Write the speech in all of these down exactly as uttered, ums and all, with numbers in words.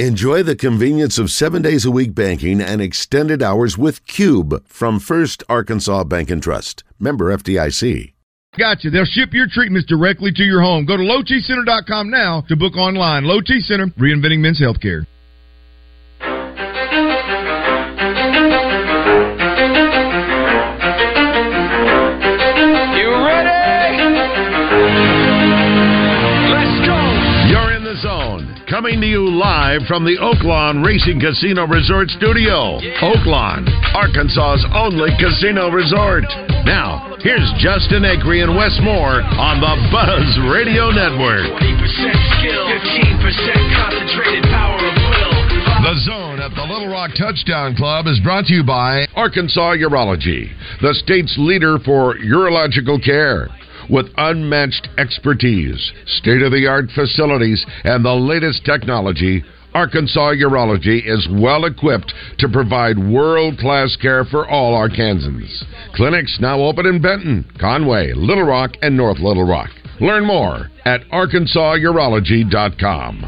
Enjoy the convenience of seven days a week banking and extended hours with Cube from First Arkansas Bank and Trust. Member F D I C. Gotcha. They'll ship your treatments directly to your home. Go to Low T Center dot com now to book online. Low T Center, reinventing men's healthcare. Coming to you live from the Oaklawn Racing Casino Resort Studio. Oaklawn, Arkansas's only casino resort. Now, here's Justin Acri and Wes Moore on the Buzz Radio Network. twenty percent skill, fifteen percent concentrated power of will. The Zone at the Little Rock Touchdown Club is brought to you by Arkansas Urology, the state's leader for urological care. With unmatched expertise, state-of-the-art facilities, and the latest technology, Arkansas Urology is well-equipped to provide world-class care for all Arkansans. Clinics now open in Benton, Conway, Little Rock, and North Little Rock. Learn more at Arkansas Urology dot com.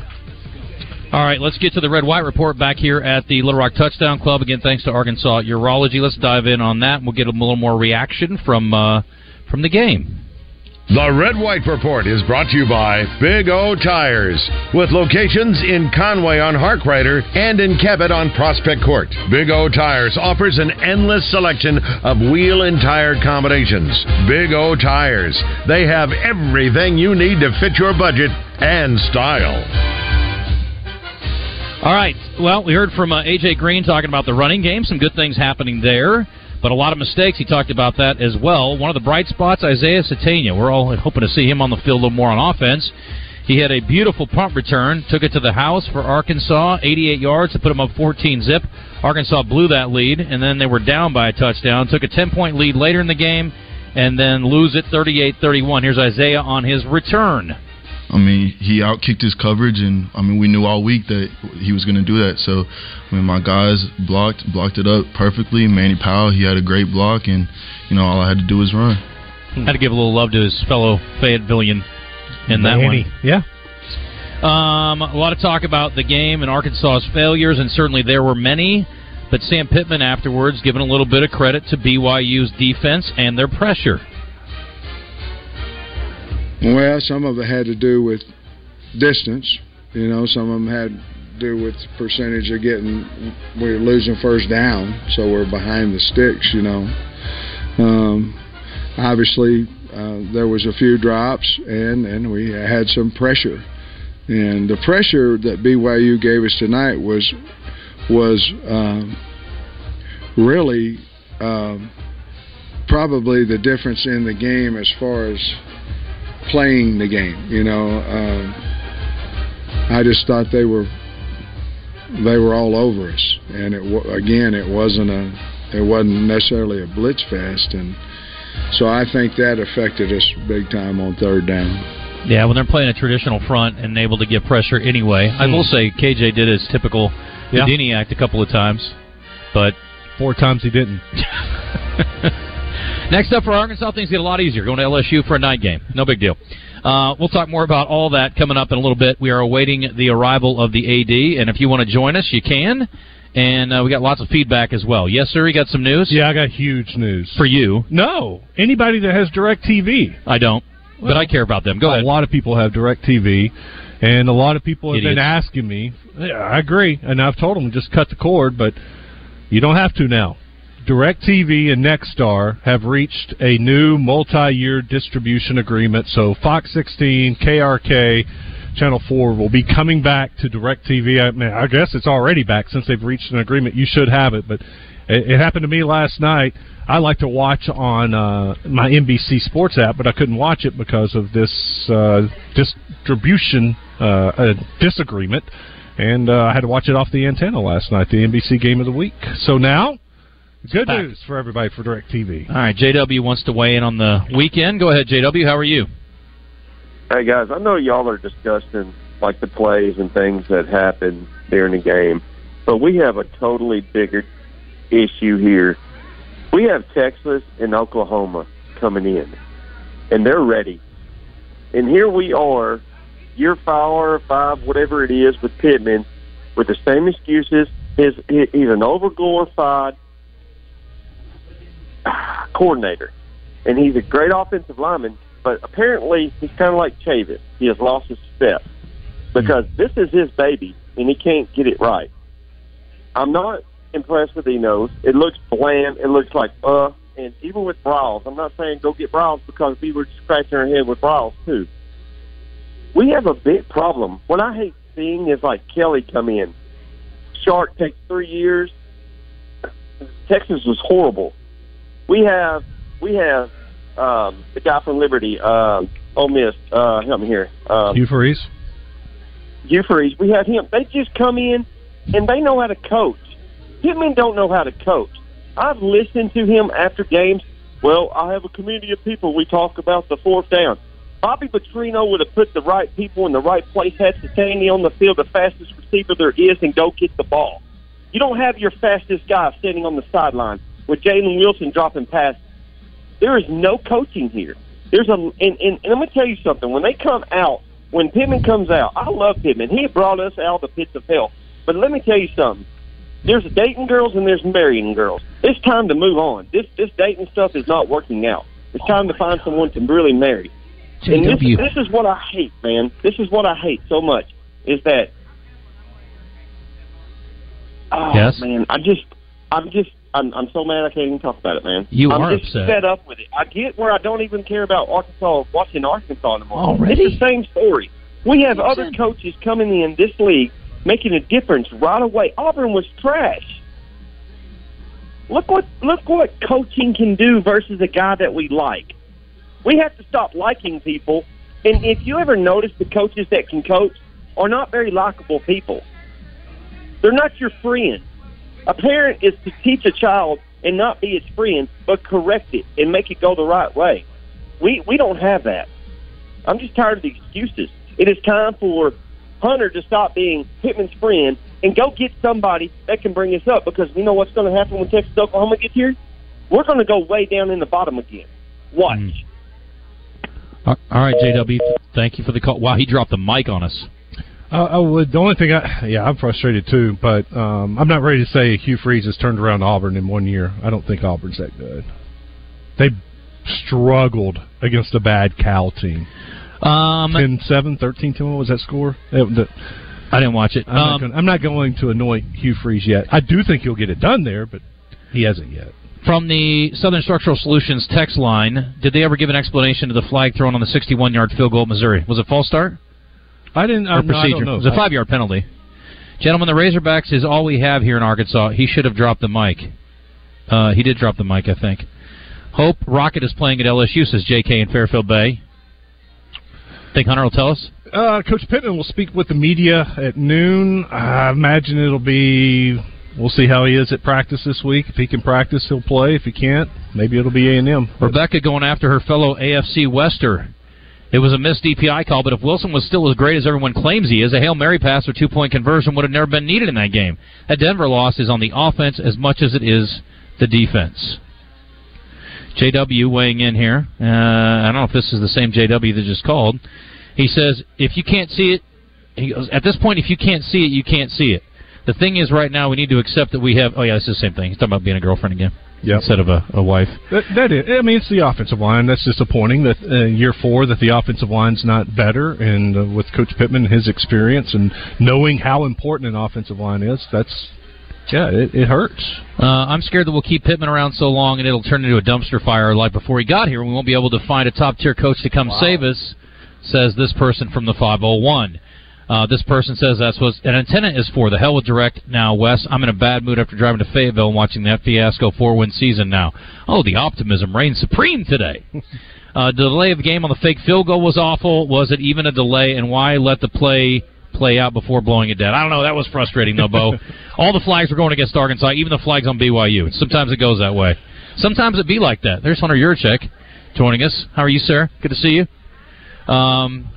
All right, let's get to the Red-White Report back here at the Little Rock Touchdown Club. Again, thanks to Arkansas Urology. Let's dive in on that, and we'll get a little more reaction from uh, from the game. The Red White Report is brought to you by Big O Tires, with locations in Conway on Harkrider and in Cabot on Prospect Court. Big O Tires offers an endless selection of wheel and tire combinations. Big O Tires, they have everything you need to fit your budget and style. All right, well, we heard from uh, A J Green talking about the running game, some good things happening there. But a lot of mistakes. He talked about that as well. One of the bright spots, Isaiah Sategna. We're all hoping to see him on the field a little more on offense. He had a beautiful punt return, took it to the house for Arkansas, eighty-eight yards to put him up fourteen zip. Arkansas blew that lead, and then they were down by a touchdown, took a ten-point lead later in the game, and then lose it thirty-eight thirty-one. Here's Isaiah on his return. I mean, he outkicked his coverage, and, I mean, we knew all week that he was going to do that. So, I mean, my guys blocked blocked it up perfectly. Manny Powell, he had a great block, and, you know, all I had to do was run. I had to give a little love to his fellow Fayettevillian in that Manny. One. Yeah. Um, a lot of talk about the game and Arkansas's failures, and certainly there were many. But Sam Pittman afterwards giving a little bit of credit to B Y U's defense and their pressure. Well, some of it had to do with distance, you know. Some of them had to do with percentage of getting, we were losing first down, so we're behind the sticks, you know. Um, obviously, uh, there was a few drops, and, and we had some pressure. And the pressure that B Y U gave us tonight was, was um, really um, probably the difference in the game as far as playing the game, you know. Um, I just thought they were they were all over us, and it again, it wasn't a it wasn't necessarily a blitz fest, and so I think that affected us big time on third down. Yeah, when they're playing a traditional front and able to get pressure anyway, I will say K J did his typical Houdini yeah. act a couple of times, but four times he didn't. Next up for Arkansas, things get a lot easier. Going to L S U for a night game. No big deal. Uh, we'll talk more about all that coming up in a little bit. We are awaiting the arrival of the A D, and if you want to join us, you can. And uh, we got lots of feedback as well. Yes, sir, you got some news? Yeah, I got huge news. For you? No. Anybody that has DirecTV. I don't, well, but I care about them. Go ahead. A lot of people have DirecTV, and a lot of people have Idiots. been asking me. Yeah, I agree, and I've told them just cut the cord, but you don't have to now. DirecTV and Nexstar have reached a new multi-year distribution agreement, so Fox sixteen, K R K, Channel four will be coming back to DirecTV. I, mean, I guess it's already back since they've reached an agreement. You should have it, but it, it happened to me last night. I like to watch on uh, my N B C Sports app, but I couldn't watch it because of this uh, distribution uh, uh, disagreement, and uh, I had to watch it off the antenna last night, the N B C Game of the Week. So now... Good back. News for everybody for DirecTV. All right, J W wants to weigh in on the weekend. Go ahead, J W. How are you? Hey, guys. I know y'all are discussing, like, the plays and things that happen during the game, but we have a totally bigger issue here. We have Texas and Oklahoma coming in, and they're ready. And here we are, year five or five, whatever it is, with Pittman, with the same excuses. His, he's an overglorified coordinator, and he's a great offensive lineman, but apparently he's kind of like Chavis. He has lost his step because this is his baby, and he can't get it right. I'm not impressed with Enos. It looks bland. It looks like, uh, and even with Brawls, I'm not saying go get Brawls because we were scratching our head with Brawls, too. We have a big problem. What I hate seeing is like Kelly come in. Shark takes three years. Texas was horrible. We have we have um, the guy from Liberty, um, Ole Miss. Uh, help me here. Um, Hugh Freeze. Hugh Freeze. We have him. They just come in and they know how to coach. Pittman don't know how to coach. I've listened to him after games. Well, I have a community of people. We talk about the fourth down. Bobby Petrino would have put the right people in the right place, had Sategna on the field, the fastest receiver there is, and go get the ball. You don't have your fastest guy sitting on the sideline with Jalen Wilson dropping passes. There is no coaching here. There's a and, and, and I'm going to tell you something. When they come out, when Pittman comes out, I love Pittman. He brought us out of the pits of hell. But let me tell you something. There's Dayton girls and there's Marion girls. It's time to move on. This this Dayton stuff is not working out. It's time oh to find God. someone to really marry. And this, this is what I hate, man. This is what I hate so much, is that, oh, yes. man, I just, I'm just, I'm, I'm so mad I can't even talk about it, man. You I'm are just upset. fed up with it. I get where I don't even care about Arkansas, watching Arkansas anymore. Already? It's the same story. We have That's other it. coaches coming in this league making a difference right away. Auburn was trash. Look what, look what coaching can do versus a guy that we like. We have to stop liking people. And if you ever notice, the coaches that can coach are not very likable people. They're not your friend. A parent is to teach a child and not be its friend, but correct it and make it go the right way. We we don't have that. I'm just tired of the excuses. It is time for Hunter to stop being Pittman's friend and go get somebody that can bring us up, because we know what's going to happen when Texas Oklahoma gets here. We're going to go way down in the bottom again. Watch. Mm. All right, J W, thank you for the call. Wow, he dropped the mic on us. Uh, I would, the only thing, I, yeah, I'm frustrated too, but um, I'm not ready to say Hugh Freeze has turned around Auburn in one year. I don't think Auburn's that good. They struggled against a bad Cal team. Um, ten seven, thirteen ten, what was that score? The, I didn't watch it. I'm, um, not gonna, I'm not going to anoint Hugh Freeze yet. I do think he'll get it done there, but he hasn't yet. From the Southern Structural Solutions text line, did they ever give an explanation to the flag thrown on the sixty-one yard field goal at Missouri? Was it false start? I didn't. Or uh, procedure? No, I don't know. It was a five-yard penalty. Gentlemen, the Razorbacks is all we have here in Arkansas. He should have dropped the mic. Uh, he did drop the mic, I think. Hope Rocket is playing at L S U, says J K in Fairfield Bay. Think Hunter will tell us? Uh, Coach Pittman will speak with the media at noon. I imagine it'll be... We'll see how he is at practice this week. If he can practice, he'll play. If he can't, maybe it'll be A and M. Rebecca going after her fellow A F C Wester. It was a missed D P I call, but if Wilson was still as great as everyone claims he is, a Hail Mary pass or two-point conversion would have never been needed in that game. That Denver loss is on the offense as much as it is the defense. J W weighing in here. Uh, I don't know if this is the same J W that just called. He says, if you can't see it, he goes, at this point, if you can't see it, you can't see it. The thing is, right now, we need to accept that we have... Oh, yeah, it's the same thing. He's talking about being a girlfriend again yep. instead of a, a wife. That, that is. I mean, it's the offensive line. That's disappointing that uh, year four that the offensive line's not better. And uh, with Coach Pittman, his experience, and knowing how important an offensive line is, that's... Yeah, it, it hurts. Uh, I'm scared that we'll keep Pittman around so long and it'll turn into a dumpster fire like before he got here. We won't be able to find a top-tier coach to come wow. save us, says this person from the five oh one. Uh, this person says that's what an antenna is for. The hell with direct now, Wes. I'm in a bad mood after driving to Fayetteville and watching that fiasco four-win season now. Oh, the optimism reigns supreme today. uh, delay of the game on the fake field goal was awful. Was it even a delay? And why let the play play out before blowing it dead? I don't know. That was frustrating, though, Bo. All the flags were going against Arkansas, even the flags on B Y U. Sometimes it goes that way. Sometimes it be like that. There's Hunter Yurachek joining us. How are you, sir? Good to see you. Um...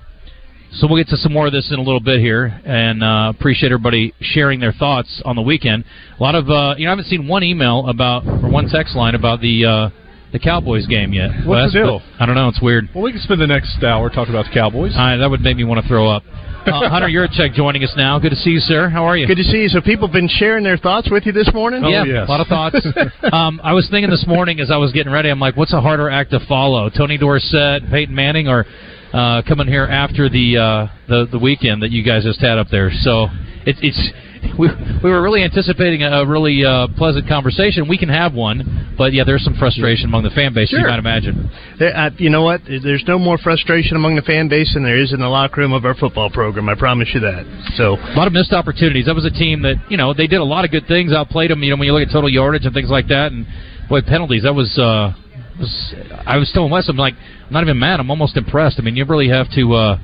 So we'll get to some more of this in a little bit here, and uh, appreciate everybody sharing their thoughts on the weekend. A lot of, uh, you know, I haven't seen one email about, or one text line about the uh, the Cowboys game yet. What's the deal? I don't know. It's weird. Well, we can spend the next hour talking about the Cowboys. All right, that would make me want to throw up. Uh, Hunter Yurachek joining us now. Good to see you, sir. How are you? Good to see you. So people have been sharing their thoughts with you this morning? Oh, yeah, yes. A lot of thoughts. um, I was thinking this morning as I was getting ready, I'm like, what's a harder act to follow? Tony Dorsett, Peyton Manning, or uh, coming here after the, uh, the the weekend that you guys just had up there? So it, it's... We we were really anticipating a really uh, pleasant conversation. We can have one, but yeah, there's some frustration among the fan base, sure. You might imagine. There, uh, you know what? There's no more frustration among the fan base than there is in the locker room of our football program. I promise you that. So a lot of missed opportunities. That was a team that, you know, they did a lot of good things. Outplayed them. You know, when you look at total yardage and things like that, and boy, penalties. That was. Uh, was I was telling Wes, I'm like, I'm not even mad. I'm almost impressed. I mean, you really have to. Uh,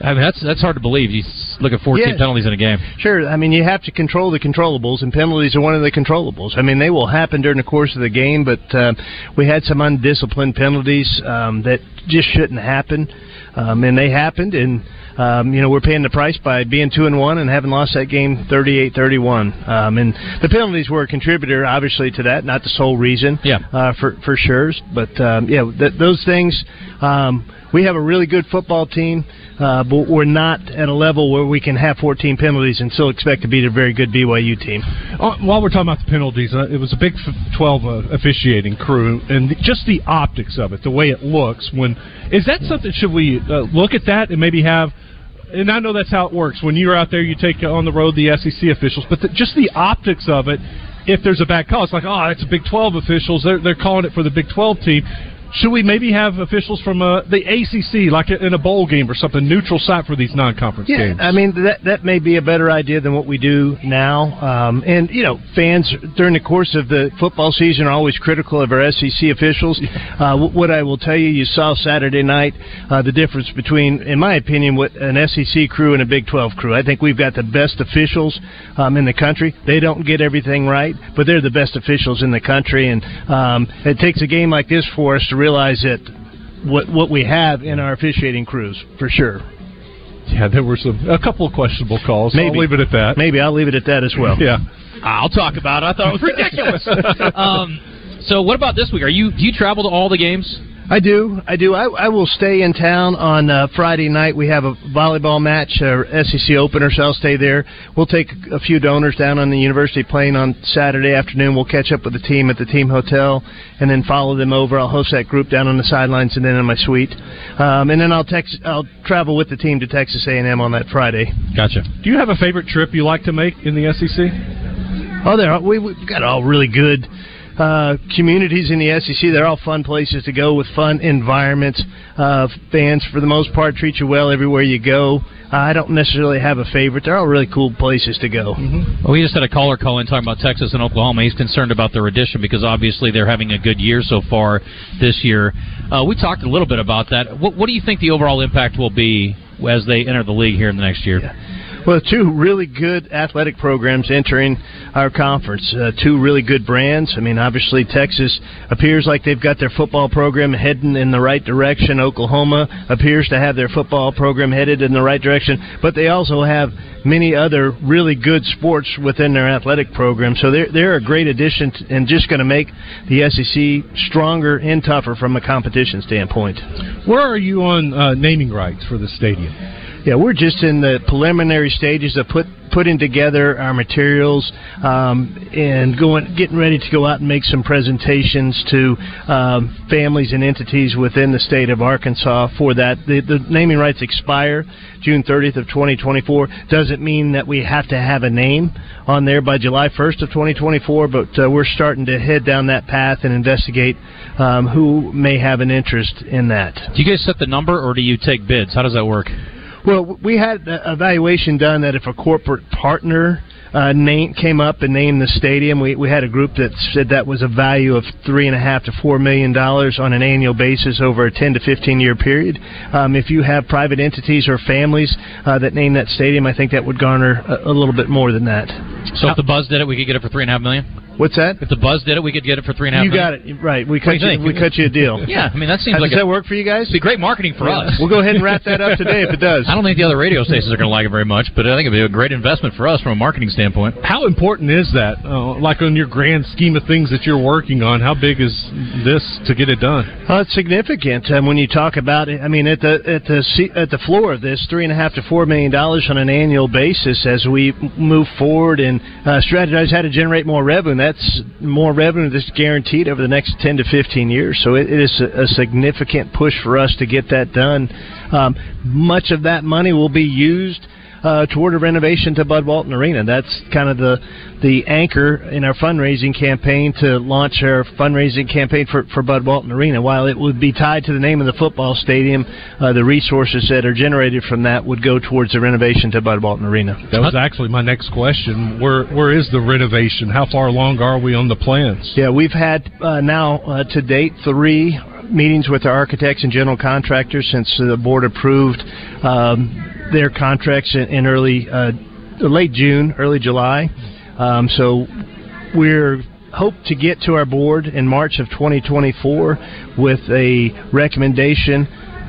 I mean, that's that's hard to believe. You look at fourteen yeah. penalties in a game. Sure. I mean, you have to control the controllables, and penalties are one of the controllables. I mean, they will happen during the course of the game, but uh, we had some undisciplined penalties um, that just shouldn't happen, um, and they happened. And, um, you know, we're paying the price by being two and one and having lost that game thirty-eight thirty-one. Um, and the penalties were a contributor, obviously, to that, not the sole reason yeah. uh, for, for sure. But, um, yeah, th- those things... Um, We have a really good football team, uh, but we're not at a level where we can have fourteen penalties and still expect to beat a very good B Y U team. Uh, while we're talking about the penalties, uh, it was a Big twelve uh, officiating crew, and th- just the optics of it, the way it looks. When is that something? Should we uh, look at that and maybe have? And I know that's how it works. When you're out there, you take on the road the S E C officials, but the, just the optics of it. If there's a bad call, it's like, oh, that's a Big twelve officials. They're they're calling it for the Big twelve team. Should we maybe have officials from uh, the A C C, like in a bowl game or something, neutral site for these non-conference yeah, games? I mean, that that may be a better idea than what we do now. Um, and, you know, fans during the course of the football season are always critical of our S E C officials. Uh, what I will tell you, you saw Saturday night uh, the difference between, in my opinion, what an S E C crew and a Big twelve crew. I think we've got the best officials um, in the country. They don't get everything right, but they're the best officials in the country. And um, it takes a game like this for us to realize that what what we have in our officiating crews, for sure. Yeah, there were some a couple of questionable calls. Maybe. I'll leave it at that. Maybe I'll leave it at that as well. Yeah, I'll talk about it. I thought it was ridiculous. um, so, what about this week? Are you do you travel to all the games? I do. I do. I, I will stay in town on uh, Friday night. We have a volleyball match, uh, S E C opener, so I'll stay there. We'll take a few donors down on the University Plain on Saturday afternoon. We'll catch up with the team at the team hotel and then follow them over. I'll host that group down on the sidelines and then in my suite. Um, and then I'll text, I'll travel with the team to Texas A and M on that Friday. Gotcha. Do you have a favorite trip you like to make in the S E C? Oh, there. We, we've got all really good Uh, communities in the S E C. They're all fun places to go with fun environments. Uh, fans, for the most part, treat you well everywhere you go. Uh, I don't necessarily have a favorite. They're all really cool places to go. Mm-hmm. Well, we just had a caller call in talking about Texas and Oklahoma. He's concerned about their addition because obviously they're having a good year so far this year. Uh, we talked a little bit about that. What, what do you think the overall impact will be as they enter the league here in the next year? Yeah. Well, two really good athletic programs entering our conference. Uh, two really good brands. I mean, obviously, Texas appears like they've got their football program heading in the right direction. Oklahoma appears to have their football program headed in the right direction. But they also have many other really good sports within their athletic program. So they're, they're a great addition to, and just going to make the S E C stronger and tougher from a competition standpoint. Where are you on uh, naming rights for the stadium? Yeah, we're just in the preliminary stages of put, putting together our materials um, and going, getting ready to go out and make some presentations to um, families and entities within the state of Arkansas for that. The, the naming rights expire June thirtieth of twenty twenty-four. Doesn't mean that we have to have a name on there by July first of twenty twenty-four, but uh, we're starting to head down that path and investigate um, who may have an interest in that. Do you guys set the number or do you take bids? How does that work? Well, we had an evaluation done that if a corporate partner uh, name, came up and named the stadium, we, we had a group that said that was a value of three point five to four million dollars on an annual basis over a ten to fifteen year period. Um, if you have private entities or families uh, that name that stadium, I think that would garner a, a little bit more than that. So if the Buzz did it, we could get it for three point five million dollars? What's that? If the Buzz did it, we could get it for three and a half. You got it right. We cut you, we cut you a deal. Yeah, I mean that seems How, like does a, that work for you guys? It'd be great marketing for yeah. us. We'll go ahead and wrap that up today if it does. I don't think the other radio stations are going to like it very much, but I think it'd be a great investment for us from a marketing standpoint. How important is that? Uh, like on your grand scheme of things that you're working on, how big is this to get it done? Uh, it's significant. And um, when you talk about it, I mean at the at the at the floor of this, three and a half to four million dollars on an annual basis as we move forward and uh, strategize how to generate more revenue. That That's more revenue that's guaranteed over the next ten to fifteen years. So it, it is a, a significant push for us to get that done. Um, much of that money will be used uh, toward a renovation to Bud Walton Arena. That's kind of the the anchor in our fundraising campaign to launch our fundraising campaign for, for Bud Walton Arena. While it would be tied to the name of the football stadium, uh, the resources that are generated from that would go towards the renovation to Bud Walton Arena. That was actually my next question. Where where is the renovation? How far along are we on the plans? Yeah, we've had uh, now uh, to date three meetings with our architects and general contractors since the board approved um, their contracts in, in early uh, late June, early July. Um, so we're hope to get to our board in March of twenty twenty-four with a recommendation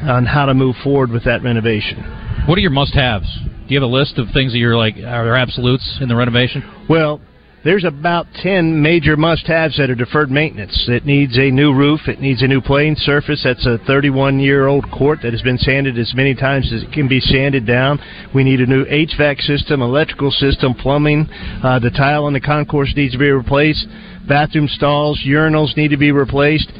on how to move forward with that renovation. What are your must-haves? Do you have a list of things that you're like are absolutes in the renovation? Well, there's about ten major must-haves that are deferred maintenance. It needs a new roof. It needs a new playing surface. That's a thirty-one-year-old court that has been sanded as many times as it can be sanded down. We need a new H V A C system, electrical system, plumbing. Uh, the tile on the concourse needs to be replaced. Bathroom stalls, urinals need to be replaced.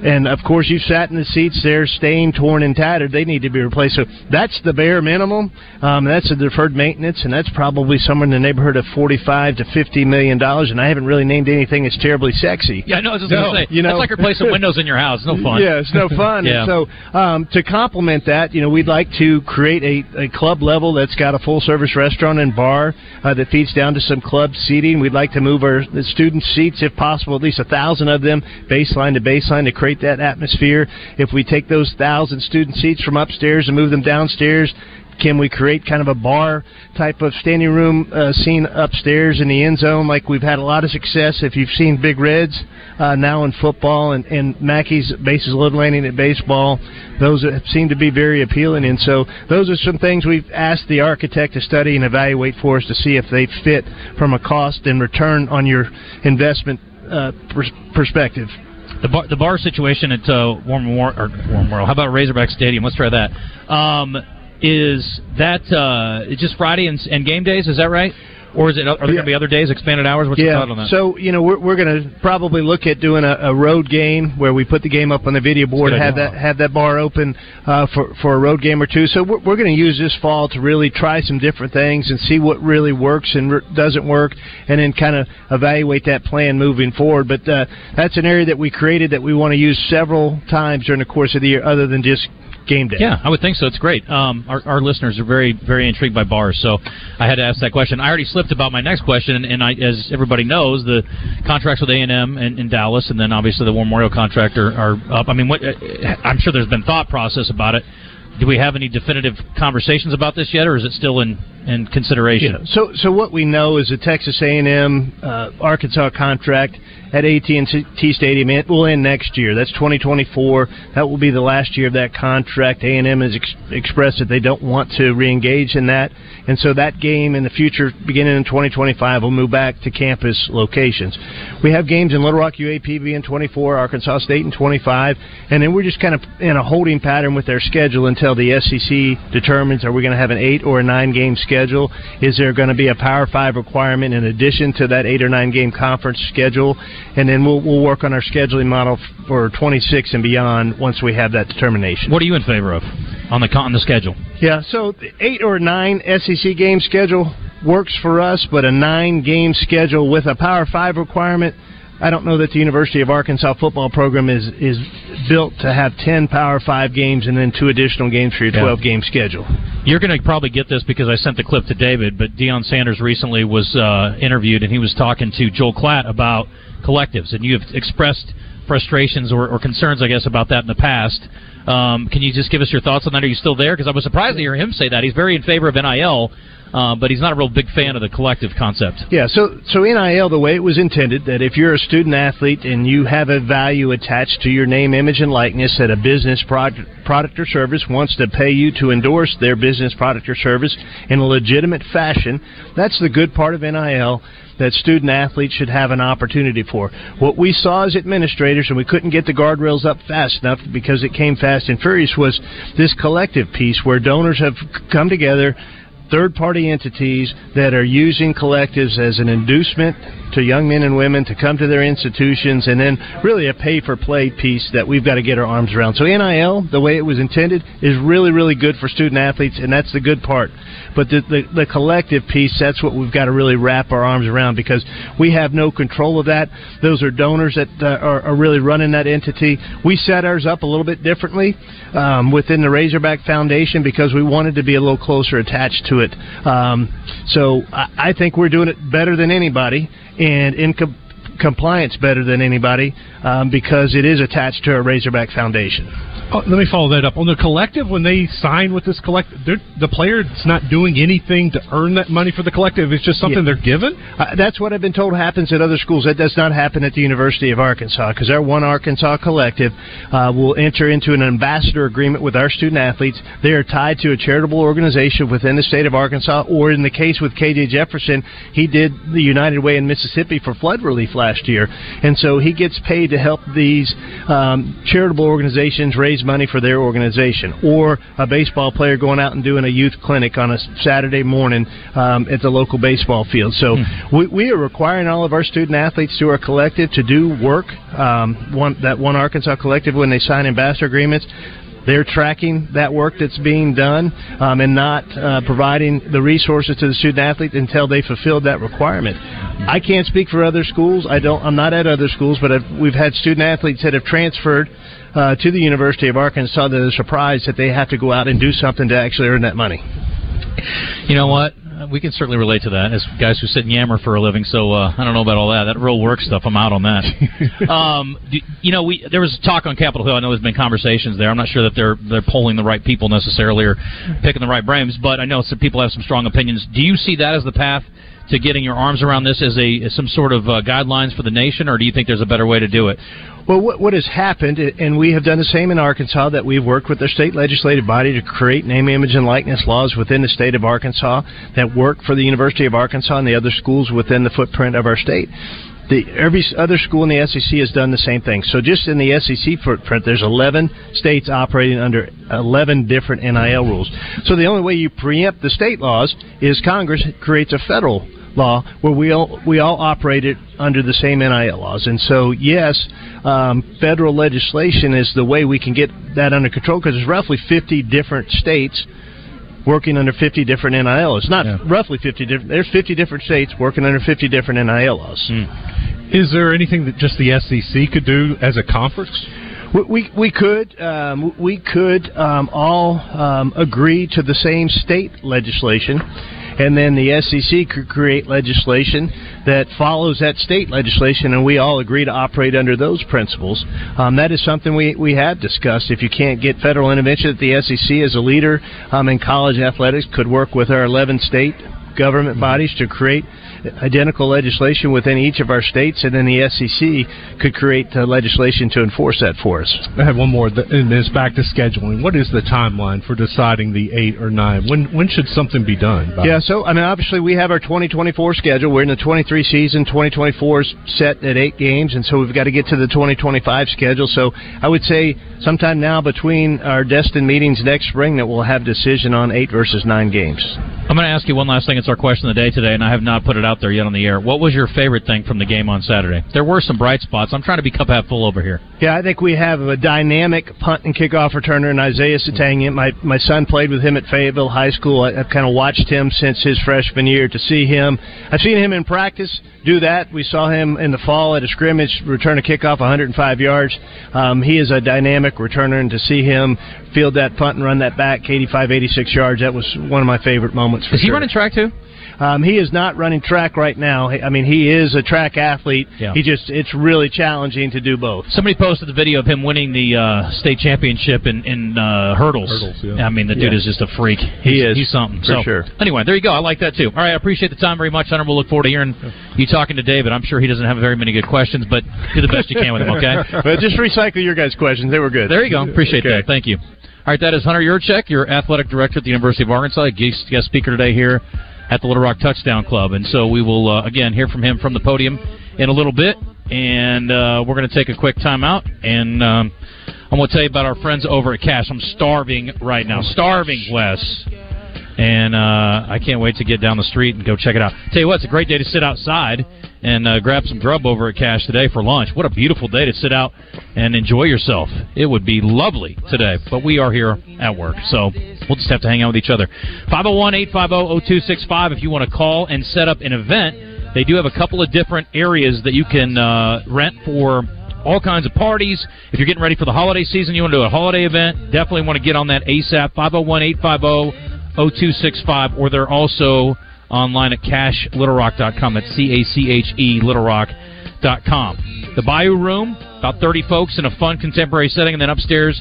And, of course, you've sat in the seats there, stained, torn, and tattered. They need to be replaced. So that's the bare minimum. Um, that's a deferred maintenance, and that's probably somewhere in the neighborhood of forty-five to fifty million dollars. And I haven't really named anything that's terribly sexy. Yeah, no, I was just no, going to say, you know, that's like replacing windows in your house. No fun. Yeah, it's no fun. yeah. And so um, to complement that, you know, we'd like to create a, a club level that's got a full-service restaurant and bar uh, that feeds down to some club seating. We'd like to move our the student seats, if possible, at least one thousand of them, baseline to baseline, to create that atmosphere. If we take those thousand student seats from upstairs and move them downstairs, can we create kind of a bar type of standing room uh, scene upstairs in the end zone like we've had a lot of success? If you've seen Big Red's uh, now in football and, and Mackey's bases load landing at baseball, those seem to be very appealing. And so those are some things we've asked the architect to study and evaluate for us to see if they fit from a cost and return on your investment uh, pers- perspective. The bar, the bar situation at uh, Warm War, or Warm World. How about Razorback Stadium? Let's try that. Um, is that uh, just Friday and, and game days? Is that right? Or is it? Are there yeah. going to be other days, expanded hours? What's yeah. your thought on that? So, you know, we're, we're going to probably look at doing a, a road game where we put the game up on the video board, have that have that bar open uh, for, for a road game or two. So we're, we're going to use this fall to really try some different things and see what really works and re- doesn't work, and then kind of evaluate that plan moving forward. But uh, that's an area that we created that we want to use several times during the course of the year other than just game day. Yeah, I would think so. It's great. Um, our, our listeners are very, very intrigued by bars, so I had to ask that question. I already slipped about my next question, and I, as everybody knows, the contracts with A and M in, in Dallas, and then obviously the War Memorial contract are, are up. I mean, what, I'm sure there's been thought process about it. Do we have any definitive conversations about this yet, or is it still in, in consideration? Yeah. So, so what we know is the Texas A and M uh, Arkansas contract at A T and T Stadium it will end next year. That's twenty twenty-four. That will be the last year of that contract. A and M has ex- expressed that they don't want to reengage in that, and so that game in the future, beginning in twenty twenty-five, will move back to campus locations. We have games in Little Rock, U A P B in twenty-four, Arkansas State in twenty-five, and then we're just kind of in a holding pattern with their schedule until the S E C determines, are we going to have an eight or a nine game schedule? Is there going to be a Power Five requirement in addition to that eight or nine game conference schedule? And then we'll, we'll work on our scheduling model for twenty-six and beyond once we have that determination. What are you in favor of on the on the schedule? Yeah, so eight or nine S E C game schedule works for us, but a nine game schedule with a Power Five requirement, I don't know that the University of Arkansas football program is, is built to have ten Power five games and then two additional games for your twelve-game yeah. schedule. You're going to probably get this because I sent the clip to David, but Deion Sanders recently was uh, interviewed, and he was talking to Joel Klatt about collectives, and you have expressed frustrations or, or concerns, I guess, about that in the past. Um, can you just give us your thoughts on that? Are you still there? Because I was surprised to hear him say that. He's very in favor of N I L. Uh, but he's not a real big fan of the collective concept. Yeah, so so N I L, the way it was intended, that if you're a student-athlete and you have a value attached to your name, image, and likeness that a business product, product or service wants to pay you to endorse their business product or service in a legitimate fashion, that's the good part of N I L that student-athletes should have an opportunity for. What we saw as administrators, and we couldn't get the guardrails up fast enough because it came fast and furious, was this collective piece where donors have come together, third-party entities that are using collectives as an inducement to young men and women to come to their institutions, and then really a pay-for-play piece that we've got to get our arms around. So N I L, the way it was intended, is really, really good for student-athletes, and that's the good part. But the, the, the collective piece, that's what we've got to really wrap our arms around, because we have no control of that. Those are donors that uh, are, are really running that entity. We set ours up a little bit differently um, within the Razorback Foundation because we wanted to be a little closer attached to it. Um, so I, I think we're doing it better than anybody, and in com- compliance better than anybody, um, because it is attached to a Razorback Foundation. Oh, let me follow that up. On the collective, when they sign with this collective, the player's not doing anything to earn that money for the collective. It's just something yeah. they're given? Uh, that's what I've been told happens at other schools. That does not happen at the University of Arkansas, because our One Arkansas collective uh, will enter into an ambassador agreement with our student-athletes. They are tied to a charitable organization within the state of Arkansas, or in the case with K J Jefferson, he did the United Way in Mississippi for flood relief last year. And so he gets paid to help these um, charitable organizations raise money for their organization, or a baseball player going out and doing a youth clinic on a Saturday morning um, at the local baseball field. So hmm. we, we are requiring all of our student-athletes through our collective to do work. Um, one, that One Arkansas collective, when they sign ambassador agreements, they're tracking that work that's being done um, and not uh, providing the resources to the student-athlete until they fulfilled that requirement. I can't speak for other schools. I don't, I'm not at other schools, but I've, we've had student-athletes that have transferred uh, to the University of Arkansas that are surprised that they have to go out and do something to actually earn that money. You know what? We can certainly relate to that as guys who sit and yammer for a living. So uh, I don't know about all that. That real work stuff, I'm out on that. um, do, you know, we there was talk on Capitol Hill. I know there's been conversations there. I'm not sure that they're they're polling the right people necessarily or picking the right brains, but I know some people have some strong opinions. Do you see that as the path to getting your arms around this as a as some sort of uh, guidelines for the nation, or do you think there's a better way to do it? Well, what, what has happened, and we have done the same in Arkansas, that we've worked with the state legislative body to create name, image, and likeness laws within the state of Arkansas that work for the University of Arkansas and the other schools within the footprint of our state. The, every other school in the S E C has done the same thing. So just in the S E C footprint, there's eleven states operating under eleven different N I L rules. So the only way you preempt the state laws is Congress creates a federal law where we all we all operate it under the same N I L laws. And so, yes, um, federal legislation is the way we can get that under control, because there's roughly fifty different states working under fifty different N I L laws. Not yeah. roughly fifty different. There's fifty different states working under fifty different N I L laws. Mm. Is there anything that just the S E C could do as a conference? We we, we could um, we could um, all um, agree to the same state legislation. And then the S E C could create legislation that follows that state legislation, and we all agree to operate under those principles. Um, that is something we, we have discussed. If you can't get federal intervention at the S E C, as a leader um, in college athletics, could work with our eleven state government bodies to create identical legislation within each of our states, and then the S E C could create uh, legislation to enforce that for us. I have one more, and it's back to scheduling. What is the timeline for deciding the eight or nine? When when should something be done? Bob? Yeah, so I mean, obviously we have our twenty twenty-four schedule. We're in the twenty-three season. twenty twenty-four is set at eight games, and so we've got to get to the twenty twenty-five schedule. So I would say sometime now between our destined meetings next spring that we'll have decision on eight versus nine games. I'm going to ask you one last thing. It's our question of the day today, and I have not put it out there yet on the air. What was your favorite thing from the game on Saturday? There were some bright spots. I'm trying to be cup half full over here. Yeah, I think we have a dynamic punt and kickoff returner in Isaiah Sategna. My my son played with him at Fayetteville High School. I, I've kind of watched him since his freshman year. To see him, I've seen him in practice do that. We saw him in the fall at a scrimmage return a kickoff one hundred five yards. Um, he is a dynamic returner, and to see him field that punt and run that back eighty-five, eighty-six yards, that was one of my favorite moments for sure. Is he running track too? Um, he is not running track right now. I mean, he is a track athlete. Yeah. He just it's really challenging to do both. Somebody posted the video of him winning the uh, state championship in, in uh, hurdles. hurdles yeah. I mean, the dude yeah. is just a freak. He's, he is. He's something. For so, sure. Anyway, there you go. I like that, too. All right, I appreciate the time very much, Hunter. We'll look forward to hearing you talking to David. I'm sure he doesn't have very many good questions, but do the best you can with him, okay? Well, just recycle your guys' questions. They were good. There you go. Appreciate okay. that. Thank you. All right, that is Hunter Yurachek, your athletic director at the University of Arkansas, guest speaker today here at the Little Rock Touchdown Club. And so we will, uh, again, hear from him from the podium in a little bit. And uh, we're going to take a quick timeout. And um, I'm going to tell you about our friends over at Cash. I'm starving right now. Starving, Wes. And uh, I can't wait to get down the street and go check it out. Tell you what, it's a great day to sit outside and uh, grab some grub over at Cash today for lunch. What a beautiful day to sit out and enjoy yourself. It would be lovely today, but we are here at work, so we'll just have to hang out with each other. five oh one, eight five oh, oh two six five if you want to call and set up an event. They do have a couple of different areas that you can uh, rent for all kinds of parties. If you're getting ready for the holiday season, you want to do a holiday event, definitely want to get on that ASAP. five oh one, eight five oh, oh two six five, or they're also online at cash little rock dot com. That's C A C H E little rock dot com. The Bayou Room, about thirty folks in a fun contemporary setting, and then upstairs,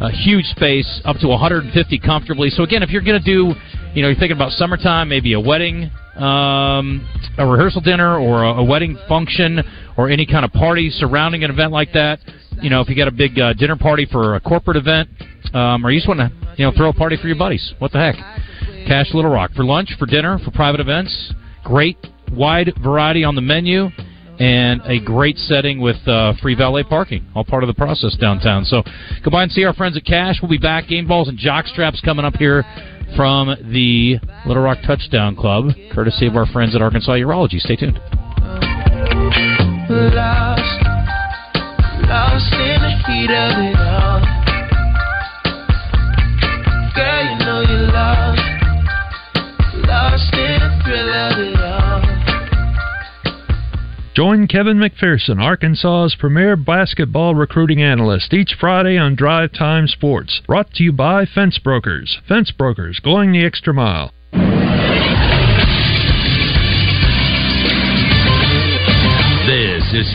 a huge space, up to one hundred fifty comfortably. So again, if you're going to do, you know, you're thinking about summertime, maybe a wedding, um, a rehearsal dinner, or a, a wedding function, or any kind of party surrounding an event like that, you know, if you got a big uh, dinner party for a corporate event, um, or you just want to, you know, throw a party for your buddies, what the heck? Cash Little Rock. For lunch, for dinner, for private events. Great wide variety on the menu and a great setting with uh, free valet parking. All part of the process downtown. So go by and see our friends at Cash. We'll be back. Game balls and jock straps coming up here from the Little Rock Touchdown Club, courtesy of our friends at Arkansas Urology. Stay tuned. Lost, lost in the heat of it all. Girl, you know you lost, lost in the thrill of it all. Join Kevin McPherson, Arkansas's premier basketball recruiting analyst, each Friday on Drive Time Sports. Brought to you by Fence Brokers. Fence Brokers, going the extra mile.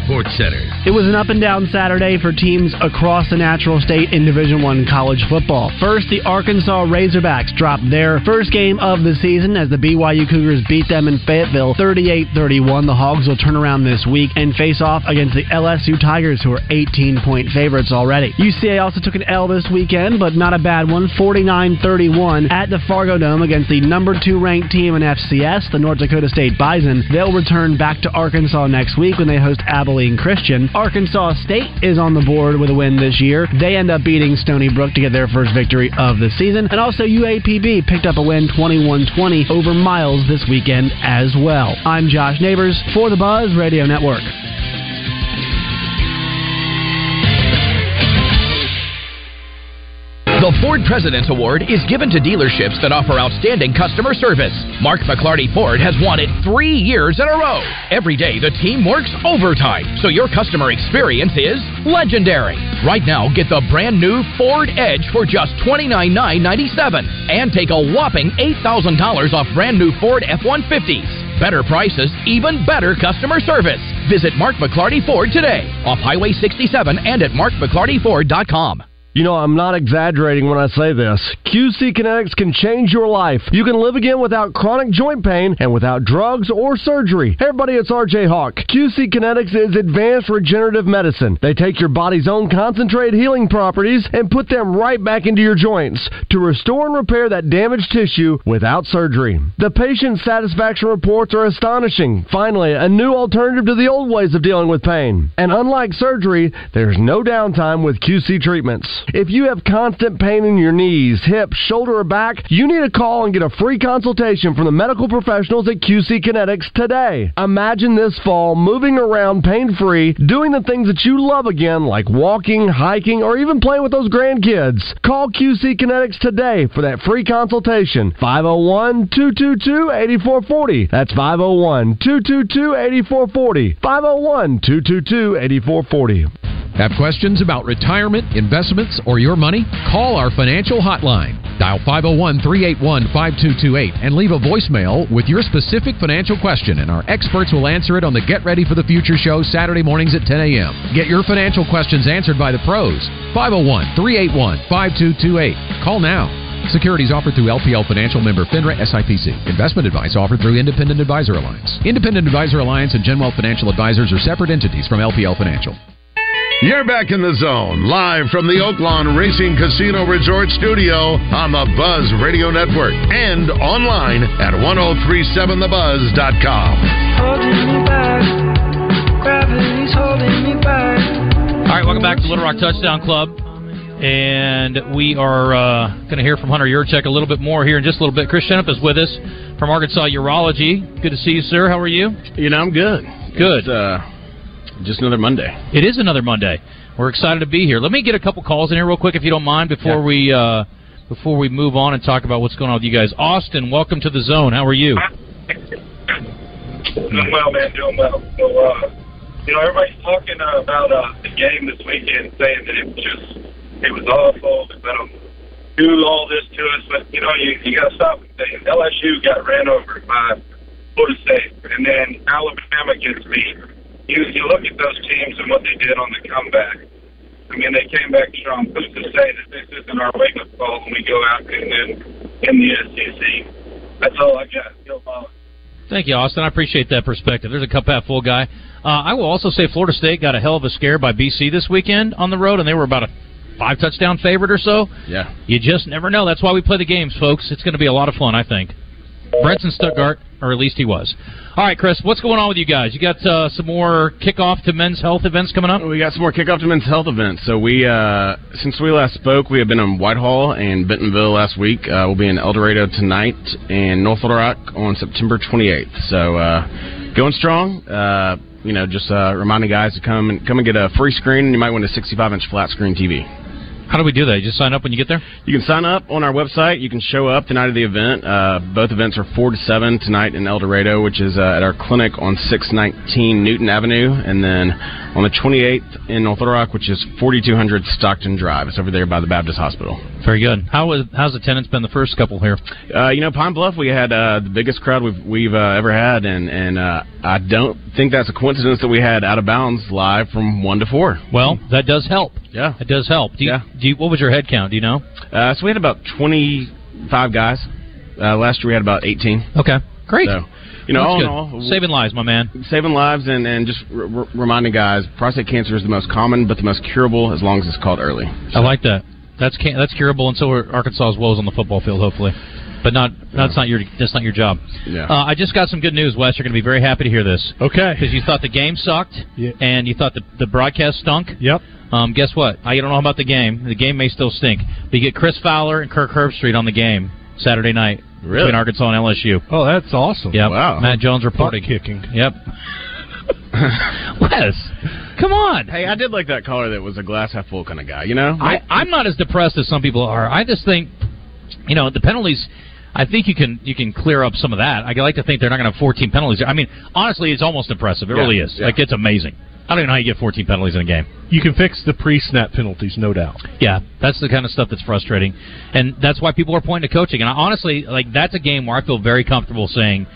Sports Center. It was an up and down Saturday for teams across the natural state in Division One college football. First, the Arkansas Razorbacks dropped their first game of the season as the B Y U Cougars beat them in Fayetteville thirty-eight thirty-one. The Hogs will turn around this week and face off against the L S U Tigers, who are eighteen point favorites already. U C A also took an L this weekend, but not a bad one, forty-nine thirty-one at the Fargo Dome against the number two ranked team in F C S, the North Dakota State Bison. They'll return back to Arkansas next week when they host Abilene Christian. Arkansas State is on the board with a win this year. They end up beating Stony Brook to get their first victory of the season. And also U A P B picked up a win twenty-one twenty over Miles this weekend as well. I'm Josh Neighbors for the Buzz Radio Network. The Ford President's Award is given to dealerships that offer outstanding customer service. Mark McLarty Ford has won it three years in a row. Every day, the team works overtime, so your customer experience is legendary. Right now, get the brand new Ford Edge for just twenty-nine thousand nine hundred ninety-seven dollars and take a whopping eight thousand dollars off brand new Ford F one fifties. Better prices, even better customer service. Visit Mark McLarty Ford today, off Highway sixty-seven and at mark mclarty ford dot com. You know, I'm not exaggerating when I say this. Q C Kinetics can change your life. You can live again without chronic joint pain and without drugs or surgery. Hey everybody, it's R J Hawk. Q C Kinetics is advanced regenerative medicine. They take your body's own concentrate healing properties and put them right back into your joints to restore and repair that damaged tissue without surgery. The patient satisfaction reports are astonishing. Finally, a new alternative to the old ways of dealing with pain. And unlike surgery, there's no downtime with Q C treatments. If you have constant pain in your knees, hips, shoulder, or back, you need to call and get a free consultation from the medical professionals at Q C Kinetics today. Imagine this fall moving around pain-free, doing the things that you love again, like walking, hiking, or even playing with those grandkids. Call Q C Kinetics today for that free consultation. five oh one, two two two, eight four four oh. That's five oh one, two two two, eight four four oh. five oh one, two two two, eight four four oh. Have questions about retirement, investments, or your money? Call our financial hotline. Dial five oh one, three eight one, five two two eight and leave a voicemail with your specific financial question, and our experts will answer it on the Get Ready for the Future show Saturday mornings at ten a.m. Get your financial questions answered by the pros. five oh one, three eight one, five two two eight. Call now. Securities offered through L P L Financial, member FINRA S I P C. Investment advice offered through Independent Advisor Alliance. Independent Advisor Alliance and Genwell Financial Advisors are separate entities from L P L Financial. You're back in the zone, live from the Oaklawn Racing Casino Resort Studio on the Buzz Radio Network and online at ten thirty-seven the buzz dot com. Holding me back. Gravity's holding me back. All right, welcome back to Little Rock Touchdown Club. And we are uh, going to hear from Hunter Yurachek a little bit more here in just a little bit. Chris Shenup is with us from Arkansas Urology. Good to see you, sir. How are you? You know, I'm good. Good. It's, uh, just another Monday. It is another Monday. We're excited to be here. Let me get a couple calls in here real quick, if you don't mind, before yeah. we uh, before we move on and talk about what's going on with you guys. Austin, welcome to the zone. How are you? Doing well, man. Doing well. So, uh, you know, everybody's talking uh, about uh, the game this weekend, saying that it was just. It was awful. They let them do all this to us. But, you know, you, you got to stop and think. L S U got ran over by Florida State, and then Alabama gets beat. You, you look at those teams and what they did on the comeback. I mean, they came back strong. Who's to say that this isn't our wake-up call when we go out and then in the S E C? That's all I got. Still following. Thank you, Austin. I appreciate that perspective. There's a cup-half-full guy. Uh, I will also say Florida State got a hell of a scare by B C this weekend on the road, and they were about a five touchdown favorite or so. Yeah. You just never know. That's why we play the games, folks. It's going to be a lot of fun, I think. Brett's in Stuttgart, or at least he was. All right, Chris, what's going on with you guys? You got uh, some more kickoff to men's health events coming up? We got some more kickoff to men's health events. So we, uh, since we last spoke, we have been in Whitehall and Bentonville last week. Uh, we'll be in El Dorado tonight and North Little Rock on September twenty-eighth. So uh, going strong. Uh, you know, just uh, reminding guys to come and come and get a free screen, and you might win a sixty-five inch flat screen T V. How do we do that? You just sign up when you get there? You can sign up on our website. You can show up the night of the event. Uh, both events are four to seven tonight in El Dorado, which is uh, at our clinic on six nineteen Newton Avenue. And then on the twenty-eighth in North Little Rock, which is forty-two hundred Stockton Drive. It's over there by the Baptist Hospital. Very good. How is, how's attendance been the first couple here? Uh, you know, Pine Bluff, we had uh, the biggest crowd we've, we've uh, ever had. And, and uh, I don't think that's a coincidence that we had Out of Bounds live from one to four. Well, that does help. Yeah. It does help. Do you, yeah. Do you, what was your head count? Do you know? Uh, so we had about twenty-five guys. Uh, last year we had about eighteen. Okay. Great. So, you know, all in all, saving lives, my man. Saving lives and, and just r- reminding guys, prostate cancer is the most common but the most curable as long as it's caught early. So. I like that. That's can- that's curable, and so are Arkansas's woes on the football field, hopefully. But not that's not your that's not your job. Yeah. Uh, I just got some good news, Wes. You're going to be very happy to hear this. Okay. Because you thought the game sucked, yeah. and you thought the, the broadcast stunk. Yep. Um, guess what? I don't know about the game. The game may still stink. But you get Chris Fowler and Kirk Herbstreit on the game Saturday night. Really? Between Arkansas and L S U. Oh, that's awesome. Yep. Wow. Matt Jones reporting. Butt kicking. Yep. Wes, come on. Hey, I did like that caller that was a glass half full kind of guy, you know? I, I'm not as depressed as some people are. I just think, you know, the penalties, I think you can you can clear up some of that. I like to think they're not going to have fourteen penalties. I mean, honestly, it's almost impressive. It yeah, really is. Yeah. Like, it's amazing. I don't even know how you get fourteen penalties in a game. You can fix the pre-snap penalties, no doubt. Yeah, that's the kind of stuff that's frustrating. And that's why people are pointing to coaching. And I, honestly, like, that's a game where I feel very comfortable saying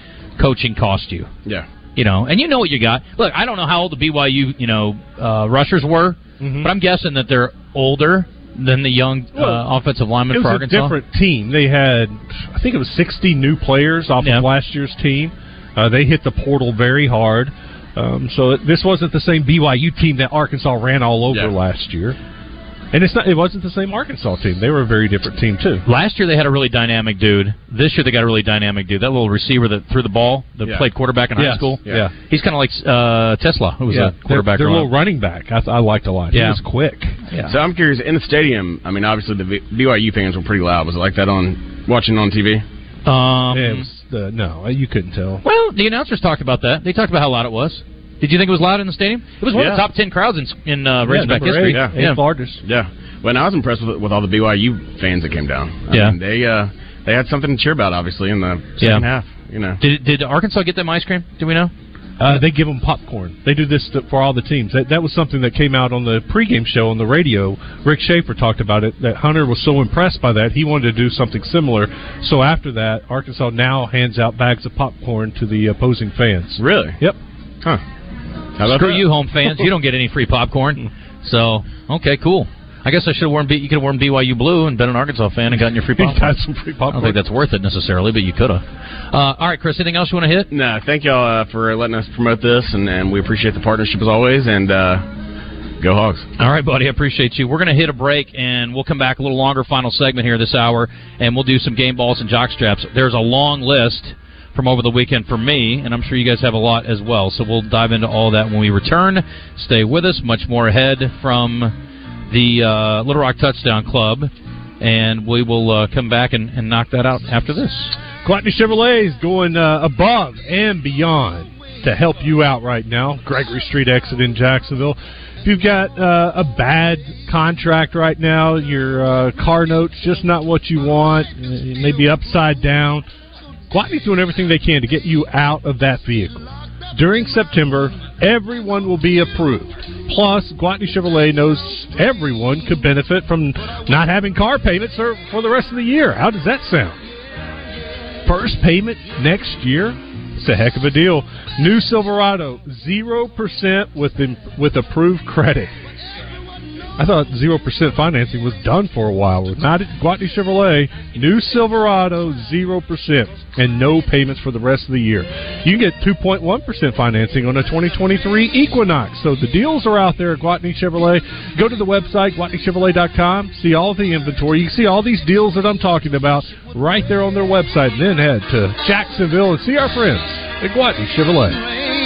coaching cost you. Yeah. You know, and you know what you got. Look, I don't know how old the B Y U, you know, uh, rushers were, mm-hmm. but I'm guessing that they're older than the young uh, well, offensive linemen for Arkansas. It was a different team. They had, I think it was sixty new players off yeah. of last year's team. Uh, they hit the portal very hard. Um, so this wasn't the same B Y U team that Arkansas ran all over yeah. last year. And it's not, it wasn't the same Arkansas team. They were a very different team, too. Last year they had a really dynamic dude. This year they got a really dynamic dude. That little receiver that threw the ball, that yeah. played quarterback in high yes. school. Yeah. yeah. He's kind of like uh, Tesla, who was yeah. a quarterback. They're a little running back. I, I liked a lot. Yeah. He was quick. Yeah. So I'm curious, in the stadium, I mean, obviously the B Y U fans were pretty loud. Was it like that on watching on T V? Um, it was the, no, you couldn't tell. Well, the announcers talked about that. They talked about how loud it was. Did you think it was loud in the stadium? It was one yeah. of the top ten crowds in, in uh, Razorback yeah, history. Eight, yeah, yeah. Largest. Yeah. Well, I was impressed with, with all the B Y U fans that came down. I yeah. mean, they uh, they had something to cheer about, obviously, in the second yeah. half. You know. Did did Arkansas get them ice cream? Do we know? Uh, they give them popcorn. They do this for all the teams. That, that was something that came out on the pregame show on the radio. Rick Schaefer talked about it, that Hunter was so impressed by that, he wanted to do something similar. So after that, Arkansas now hands out bags of popcorn to the opposing fans. Really? Yep. Huh. How about Screw that? You, home fans. You don't get any free popcorn. So, okay, cool. I guess I should have worn. B- you could have worn B Y U blue and been an Arkansas fan and gotten your free popcorn. Got some free popcorn. I don't think that's worth it necessarily, but you could have. Uh, all right, Chris. Anything else you want to hit? No. Thank y'all uh, for letting us promote this, and, and we appreciate the partnership as always. And uh, go Hogs! All right, buddy. I appreciate you. We're going to hit a break, and we'll come back a little longer. Final segment here this hour, and we'll do some game balls and jock straps. There's a long list from over the weekend for me, and I'm sure you guys have a lot as well. So we'll dive into all that when we return. Stay with us. Much more ahead from the uh, Little Rock Touchdown Club, and we will uh, come back and, and knock that out after this. Courtney Chevrolet's going uh, above and beyond to help you out right now. Gregory Street exit in Jacksonville. If you've got uh, a bad contract right now, your uh, car note's just not what you want, maybe upside down, Courtney's doing everything they can to get you out of that vehicle. During September, everyone will be approved. Plus, Guatney Chevrolet knows everyone could benefit from not having car payments for the rest of the year. How does that sound? First payment next year? It's a heck of a deal. New Silverado, zero percent with in, with approved credit. I thought zero percent financing was done for a while. Not at Guatney Chevrolet. New Silverado, zero percent and no payments for the rest of the year. You can get two point one percent financing on a twenty twenty-three Equinox. So the deals are out there at Guatney Chevrolet. Go to the website, guatney chevrolet dot com. See all the inventory. You can see all these deals that I'm talking about right there on their website. And then head to Jacksonville and see our friends at Guatney Chevrolet.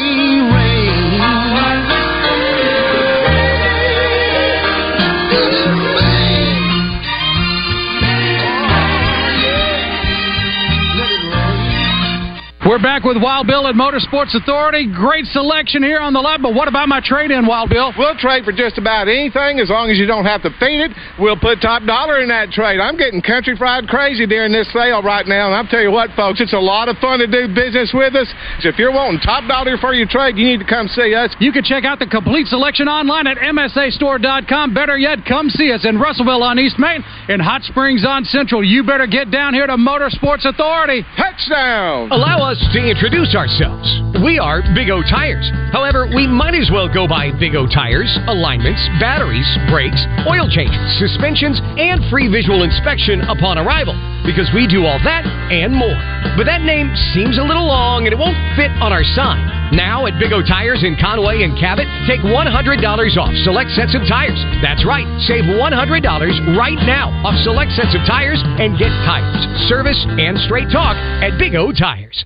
We're back with Wild Bill at Motorsports Authority. Great selection here on the lot, but what about my trade-in, Wild Bill? We'll trade for just about anything as long as you don't have to feed it. We'll put top dollar in that trade. I'm getting country fried crazy during this sale right now, and I'll tell you what, folks, it's a lot of fun to do business with us. So if you're wanting top dollar for your trade, you need to come see us. You can check out the complete selection online at m s a store dot com. Better yet, come see us in Russellville on East Main and Hot Springs on Central. You better get down here to Motorsports Authority. Touchdown! Allow us to introduce ourselves. We are Big O Tires. However, we might as well go by Big O Tires, alignments, batteries, brakes, oil changes, suspensions, and free visual inspection upon arrival, because we do all that and more. But that name seems a little long and it won't fit on our sign. Now at Big O Tires in Conway and Cabot, take one hundred dollars off select sets of tires. That's right, save one hundred dollars right now off select sets of tires and get tires, service, and straight talk at Big O Tires.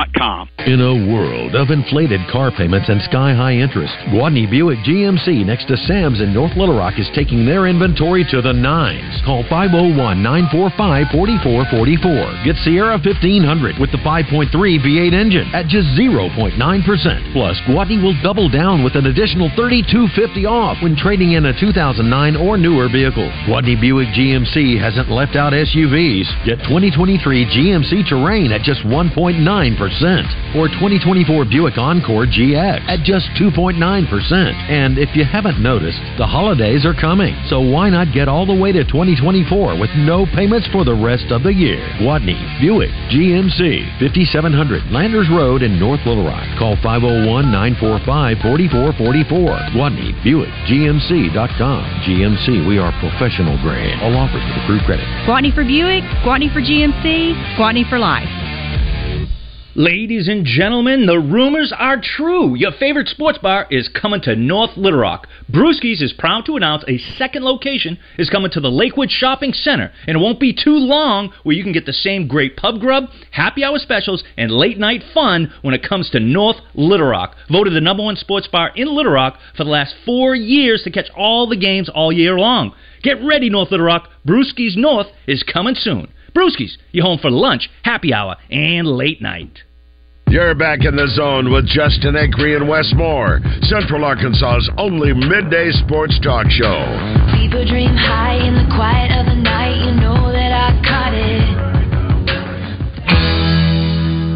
com. In a world of inflated car payments and sky-high interest, Guadney Buick G M C next to Sam's in North Little Rock is taking their inventory to the nines. Call five oh one, nine four five, four four four four. Get Sierra fifteen hundred with the five point three V eight engine at just zero point nine percent. Plus, Guadney will double down with an additional thirty-two fifty off when trading in a two thousand nine or newer vehicle. Guadney Buick G M C hasn't left out S U Vs. Get twenty twenty-three G M C Terrain at just one point nine percent. Or twenty twenty-four Buick Encore G X at just two point nine percent. And if you haven't noticed, the holidays are coming, so why not get all the way to twenty twenty-four with no payments for the rest of the year? Guadney Buick G M C, fifty-seven hundred Landers Road in North Little Rock. Call five oh one, nine four five, four four four four. Guadney Buick G M C dot com. G M C, we are professional grade. All offers with approved credit. Guadney for Buick, Guadney for G M C, Guadney for life. Ladies and gentlemen, the rumors are true. Your favorite sports bar is coming to North Little Rock. Brewski's is proud to announce a second location is coming to the Lakewood Shopping Center, and it won't be too long where you can get the same great pub grub, happy hour specials, and late night fun when it comes to North Little Rock. Voted the number one sports bar in Little Rock for the last four years to catch all the games all year long. Get ready, North Little Rock. Brewski's North is coming soon. Brewski's, you're home for lunch, happy hour, and late night. You're back in the zone with Justin Acri and Wes Moore, Central Arkansas's only midday sports talk show. People dream high in the quiet of the night, you know that I caught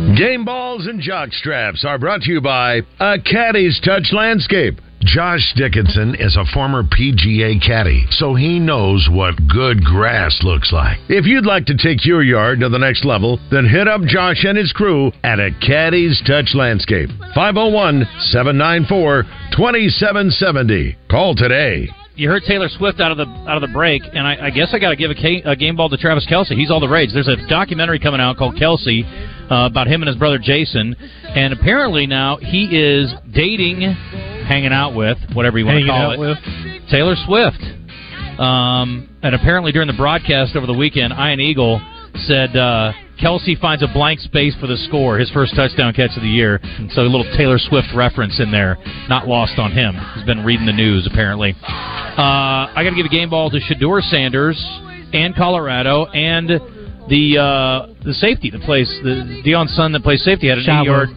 it. Game balls and jock straps are brought to you by A Caddy's Touch Landscape. Josh Dickinson is a former P G A caddy, so he knows what good grass looks like. If you'd like to take your yard to the next level, then hit up Josh and his crew at A Caddy's Touch Landscape. five oh one, seven nine four, two seven seven oh. Call today. You heard Taylor Swift out of the out of the break, and I, I guess I got to give a, K, a game ball to Travis Kelsey. He's all the rage. There's a documentary coming out called Kelsey uh, about him and his brother Jason, and apparently now he is dating, hanging out with, whatever you want to call it, with Taylor Swift. Um, and apparently during the broadcast over the weekend, Ian Eagle said uh, Kelsey finds a blank space for the score, his first touchdown catch of the year. And so a little Taylor Swift reference in there, not lost on him. He's been reading the news, apparently. Uh, I got to give a game ball to Shedeur Sanders and Colorado and the uh, the safety that plays, the Deion Sun that plays safety had an eight-yard.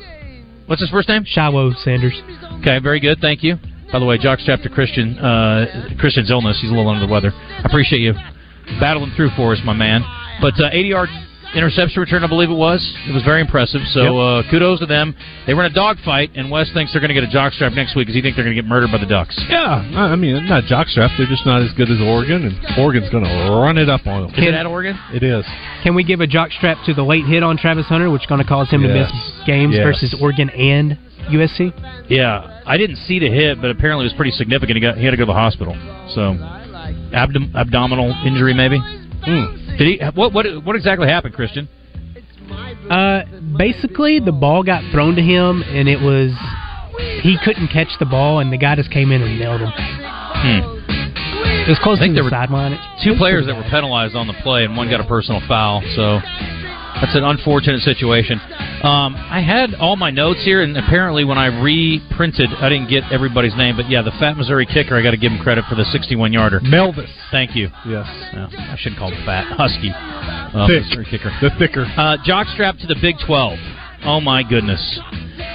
What's his first name? Shawo Sanders. Okay, very good. Thank you. By the way, jockstrap to Christian, uh, Christian's illness. He's a little under the weather. I appreciate you battling through for us, my man. But uh, eighty-yard interception return, I believe it was. It was very impressive. So yep. uh, kudos to them. They were in a dogfight, and Wes thinks they're going to get a jockstrap next week because he thinks they're going to get murdered by the Ducks. Yeah, I mean, not jockstrap. They're just not as good as Oregon, and Oregon's going to run it up on them. Is it at Oregon? It is. Can we give a jockstrap to the late hit on Travis Hunter, which is going to cause him yes. to miss games yes. versus Oregon and U S C? Yeah, I didn't see the hit, but apparently it was pretty significant. He, got, he had to go to the hospital. So, abdom- abdominal injury maybe? Mm. Did he? What? What? What exactly happened, Christian? Uh, basically, the ball got thrown to him, and it was he couldn't catch the ball, and the guy just came in and nailed him. Hmm. It was close to the sideline. Two players that were penalized on the play, and one got a personal foul. So that's an unfortunate situation. Um, I had all my notes here, and apparently, when I reprinted, I didn't get everybody's name. But yeah, the Fat Missouri kicker, I got to give him credit for the sixty-one yarder. Melvis. Thank you. Yes. No, I shouldn't call him Fat. Husky. Uh, Thick. Missouri kicker. The thicker. Uh, jockstrap to the Big twelve. Oh my goodness.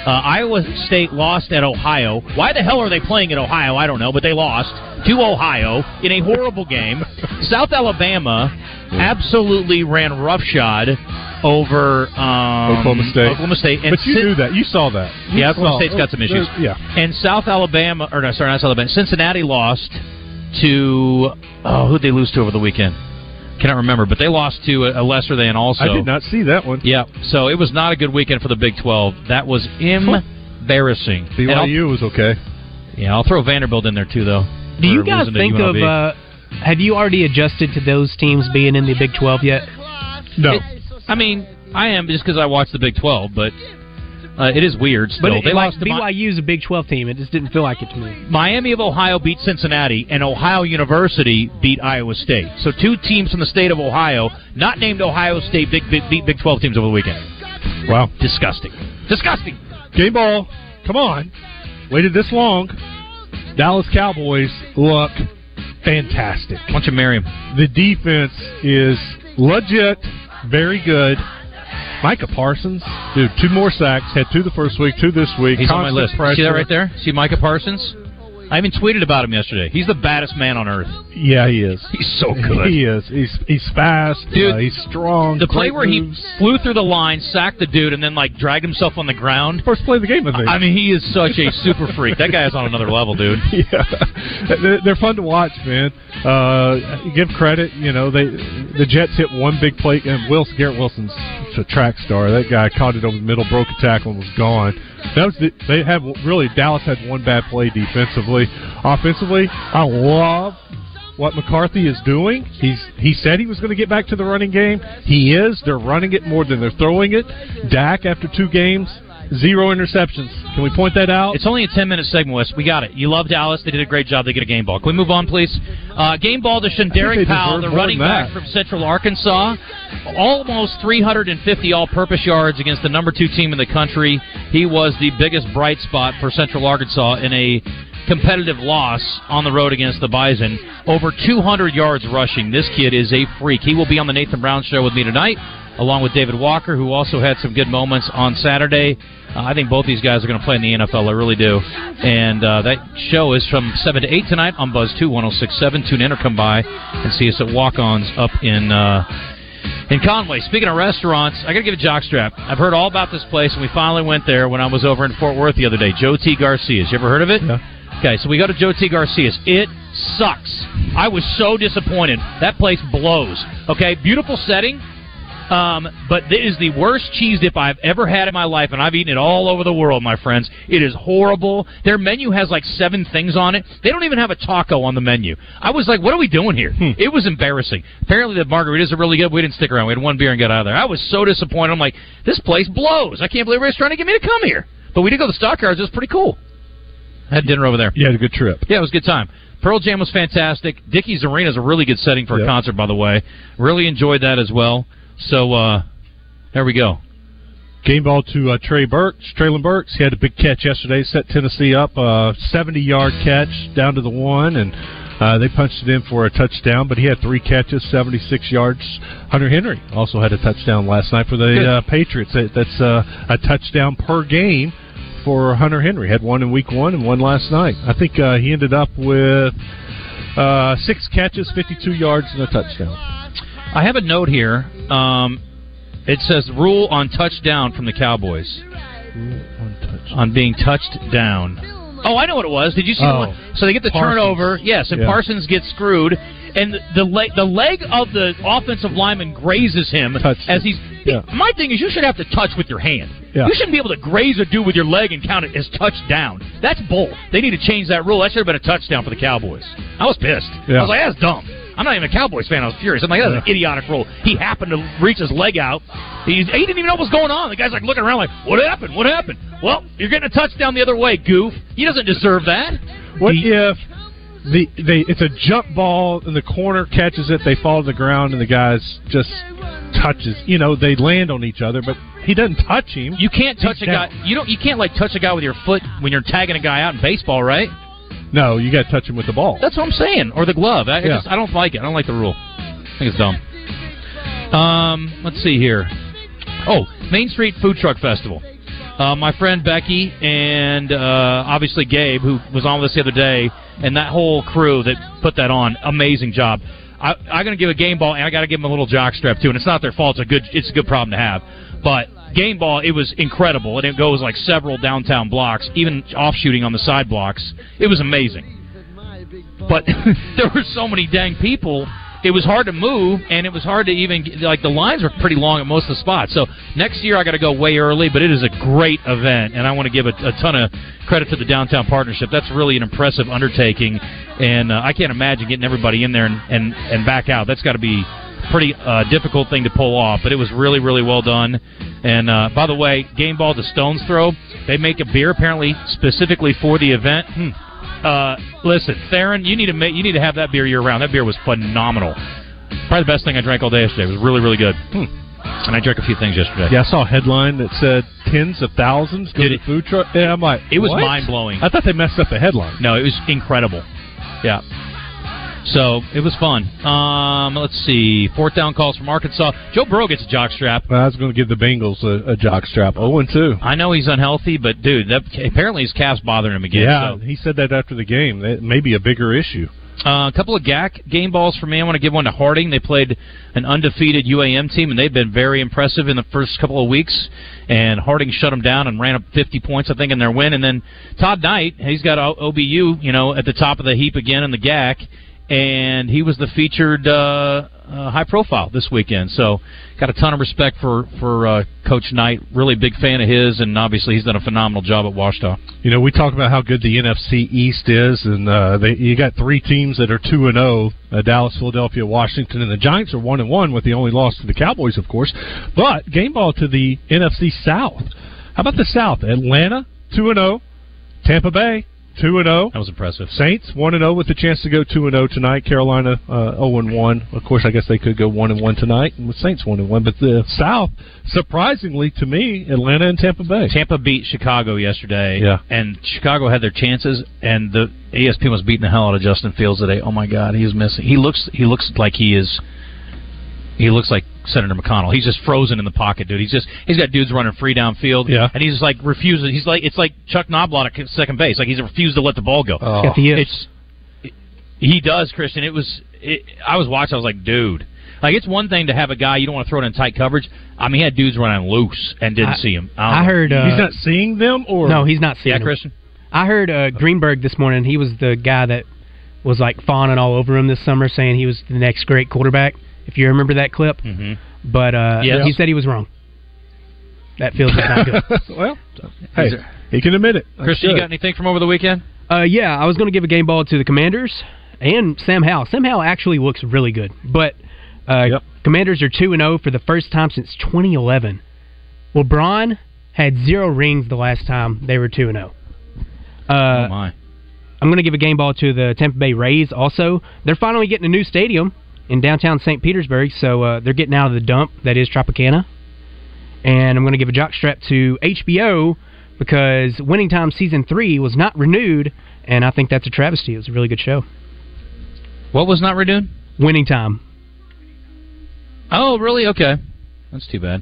Uh, Iowa State lost at Ohio. Why the hell are they playing at Ohio? I don't know, but they lost to Ohio in a horrible game. South Alabama absolutely ran roughshod over um, Oklahoma State. Oklahoma State. And but you Cin- knew that. You saw that. You yeah, Oklahoma saw. State's got some issues. Yeah. And South Alabama, or no, sorry, not South Alabama. Cincinnati lost to, oh, who'd they lose to over the weekend? Cannot remember, but they lost to a lesser than also. I did not see that one. Yeah, so it was not a good weekend for the Big twelve. That was embarrassing. B Y U was okay. Yeah, I'll throw Vanderbilt in there too, though. Do you guys think of, uh, have you already adjusted to those teams being in the Big twelve yet? No. It, I mean, I am just because I watch the Big twelve, but uh, it is weird still. But it, they like, lost B Y U is a Big twelve team. It just didn't feel like it to me. Miami of Ohio beat Cincinnati, and Ohio University beat Iowa State. So two teams from the state of Ohio, not named Ohio State, beat Big, Big, Big twelve teams over the weekend. Wow. Disgusting. Disgusting. Game ball. Come on. Waited this long. Dallas Cowboys look fantastic. Why don't you marry him? The defense is legit, very good. Micah Parsons, dude, two more sacks. Had two the first week, two this week. He's on my list. Pressure. See that right there? See Micah Parsons? I even tweeted about him yesterday. He's the baddest man on earth. Yeah, he is. He's so good. He is. He's he's fast. Dude, uh, he's strong. The play where moves. He flew through the line, sacked the dude, and then like dragged himself on the ground. First play of the game, I think. I mean, he is such a super freak. That guy is on another level, dude. Yeah, they're fun to watch, man. Uh, give credit, you know. They the Jets hit one big play, and Wilson, Garrett Wilson's a track star. That guy caught it over the middle, broke a tackle, and was gone. That was the, they have really Dallas had one bad play defensively. Offensively, I love what McCarthy is doing. He's he said he was going to get back to the running game. He is. They're running it more than they're throwing it. Dak, after two games, zero interceptions. Can we point that out? It's only a ten-minute segment, Wes. We got it. You love Dallas. They did a great job. They get a game ball. Can we move on, please? Uh, game ball to Shandaric Powell, the running back from Central Arkansas. Almost three hundred fifty all-purpose yards against the number two team in the country. He was the biggest bright spot for Central Arkansas in a competitive loss on the road against the Bison. Over two hundred yards rushing. This kid is a freak. He will be on the Nathan Brown Show with me tonight, along with David Walker, who also had some good moments on Saturday. Uh, I think both these guys are going to play in the N F L. I really do. And uh, that show is from seven to eight tonight on Buzz two, one oh six point seven. Tune in or come by and see us at Walk-Ons up in uh, in Conway. Speaking of restaurants, I got to give a jockstrap. I've heard all about this place, and we finally went there when I was over in Fort Worth the other day. Joe T. Garcia's. You ever heard of it? Yeah. Okay, so we go to Joe T. Garcia's. It sucks. I was so disappointed. That place blows. Okay, beautiful setting. Um, but it is the worst cheese dip I've ever had in my life, and I've eaten it all over the world, my friends. It is horrible. Their menu has like seven things on it. They don't even have a taco on the menu. I was like, what are we doing here? Hmm. It was embarrassing. Apparently the margaritas are really good. We didn't stick around. We had one beer and got out of there. I was so disappointed. I'm like, this place blows. I can't believe everybody's trying to get me to come here. But we did go to the Stockyards. It was pretty cool. I had dinner over there. You had a good trip. Yeah, it was a good time. Pearl Jam was fantastic. Dickey's Arena is a really good setting for yep. a concert, by the way. Really enjoyed that as well. So, uh, there we go. Game ball to uh, Trey Burks, Traylon Burks. He had a big catch yesterday, set Tennessee up, a seventy-yard catch down to the one, and uh, they punched it in for a touchdown, but he had three catches, seventy-six yards. Hunter Henry also had a touchdown last night for the uh, Patriots. That's uh, a touchdown per game for Hunter Henry. Had one in week one and one last night. I think uh, he ended up with uh, six catches, fifty-two yards, and a touchdown. I have a note here. Um, it says rule on touchdown from the Cowboys. Rule on touchdown. On being touched down. Oh, I know what it was. Did you see oh. the one? So they get the Parsons. turnover. Yes, and yeah. Parsons gets screwed. And the leg, the leg of the offensive lineman grazes him touched as he's... Yeah. My thing is you should have to touch with your hand. Yeah. You shouldn't be able to graze a dude with your leg and count it as touchdown. That's bull. They need to change that rule. That should have been a touchdown for the Cowboys. I was pissed. Yeah. I was like, that's dumb. I'm not even a Cowboys fan. I was furious. I'm like, that's an idiotic rule. He happened to reach his leg out. He's, he didn't even know what was going on. The guy's like looking around like, what happened? What happened? Well, you're getting a touchdown the other way, goof. He doesn't deserve that. What he, if the they, it's a jump ball and the corner catches it, they fall to the ground, and the guy's just touches. You know, they land on each other, but he doesn't touch him. You can't touch He's a down. guy. You don't. You can't like touch a guy with your foot when you're tagging a guy out in baseball, right? No, you got to touch him with the ball. That's what I'm saying, or the glove. I, yeah. I, just, I don't like it. I don't like the rule. I think it's dumb. Um, let's see here. Oh, Main Street Food Truck Festival. Uh, my friend Becky and uh, obviously Gabe, who was on with us the other day, and that whole crew that put that on, amazing job. I, I'm going to give a game ball, and I got to give them a little jockstrap too. And it's not their fault. It's a good. It's a good problem to have, but. Game ball, it was incredible, and it goes like several downtown blocks, even offshooting on the side blocks. It was amazing. But there were so many dang people, it was hard to move, and it was hard to even, like, the lines were pretty long at most of the spots. So next year I got to go way early, but it is a great event, and I want to give a, a ton of credit to the Downtown Partnership. That's really an impressive undertaking, and uh, I can't imagine getting everybody in there and, and, and back out. That's got to be... Pretty uh, difficult thing to pull off, but it was really, really well done. And, uh, by the way, game ball to Stone's Throw. They make a beer, apparently, specifically for the event. Hmm. Uh, listen, Theron, you need to make, you need to have that beer year-round. That beer was phenomenal. Probably the best thing I drank all day yesterday. It was really, really good. Hmm. And I drank a few things yesterday. Yeah, I saw a headline that said tens of thousands go to food truck. And I'm like, it was what? Mind-blowing. I thought they messed up the headline. No, it was incredible. Yeah. So, it was fun. Um, let's see. Fourth down calls from Arkansas. Joe Burrow gets a jockstrap. I was going to give the Bengals a, a jockstrap. oh and two. I know he's unhealthy, but, dude, that, apparently his calf's bothering him again. Yeah, so. He said that after the game. That may be a bigger issue. Uh, a couple of G A C game balls for me. I want to give one to Harding. They played an undefeated U A M team, and they've been very impressive in the first couple of weeks. And Harding shut them down and ran up fifty points, I think, in their win. And then Todd Knight, he's got O B U, you know, at the top of the heap again in the G A C. and he was the featured uh, uh, high profile this weekend. So got a ton of respect for, for uh, Coach Knight. Really big fan of his, and obviously he's done a phenomenal job at Washita. You know, we talk about how good the N F C East is, and uh, they, you got three teams that are two and oh, uh, Dallas, Philadelphia, Washington, and the Giants are one and one with the only loss to the Cowboys, of course. But game ball to the N F C South. How about the South? Atlanta, two and oh. Tampa Bay, two and oh. That was impressive. Saints, one and oh with the chance to go two and oh tonight. Carolina, uh, oh and one. Of course, I guess they could go one and one tonight. And with Saints, one and one. But the South, surprisingly to me, Atlanta and Tampa Bay. Tampa beat Chicago yesterday. Yeah. And Chicago had their chances, and the E S P N was beating the hell out of Justin Fields today. Oh, my God, he's missing. He looks, he looks like he is... He looks like Senator McConnell. He's just frozen in the pocket, dude. He's just he's got dudes running free downfield, yeah. and he's just like refuses. He's like it's like Chuck Knoblauch at second base. Like he's refused to let the ball go. Oh. If he is, it's, it, he does, Christian. It was it, I was watching. I was like, dude, like it's one thing to have a guy you don't want to throw it in tight coverage. I mean, he had dudes running loose and didn't I, see him. I, I heard uh, he's not seeing them, or no, he's not seeing. Yeah, them. Christian. I heard uh, Greenberg this morning. He was the guy that was like fawning all over him this summer, saying he was the next great quarterback. If you remember that clip. Mm-hmm. But uh, yes. he said he was wrong. That feels not good. Well, hey, he can admit it. Christian, you got anything from over the weekend? Uh, yeah, I was going to give a game ball to the Commanders and Sam Howell. Sam Howell actually looks really good. But uh, yep. Commanders are two and oh for the first time since twenty eleven. LeBron had zero rings the last time they were two and oh. Uh, oh, my. I'm going to give a game ball to the Tampa Bay Rays also. They're finally getting a new stadium in downtown Saint Petersburg, so uh, they're getting out of the dump that is Tropicana. And I'm going to give a jockstrap to H B O because Winning Time Season three was not renewed, and I think that's a travesty. It was a really good show. What was not renewed? Winning Time. Oh, really? Okay. That's too bad.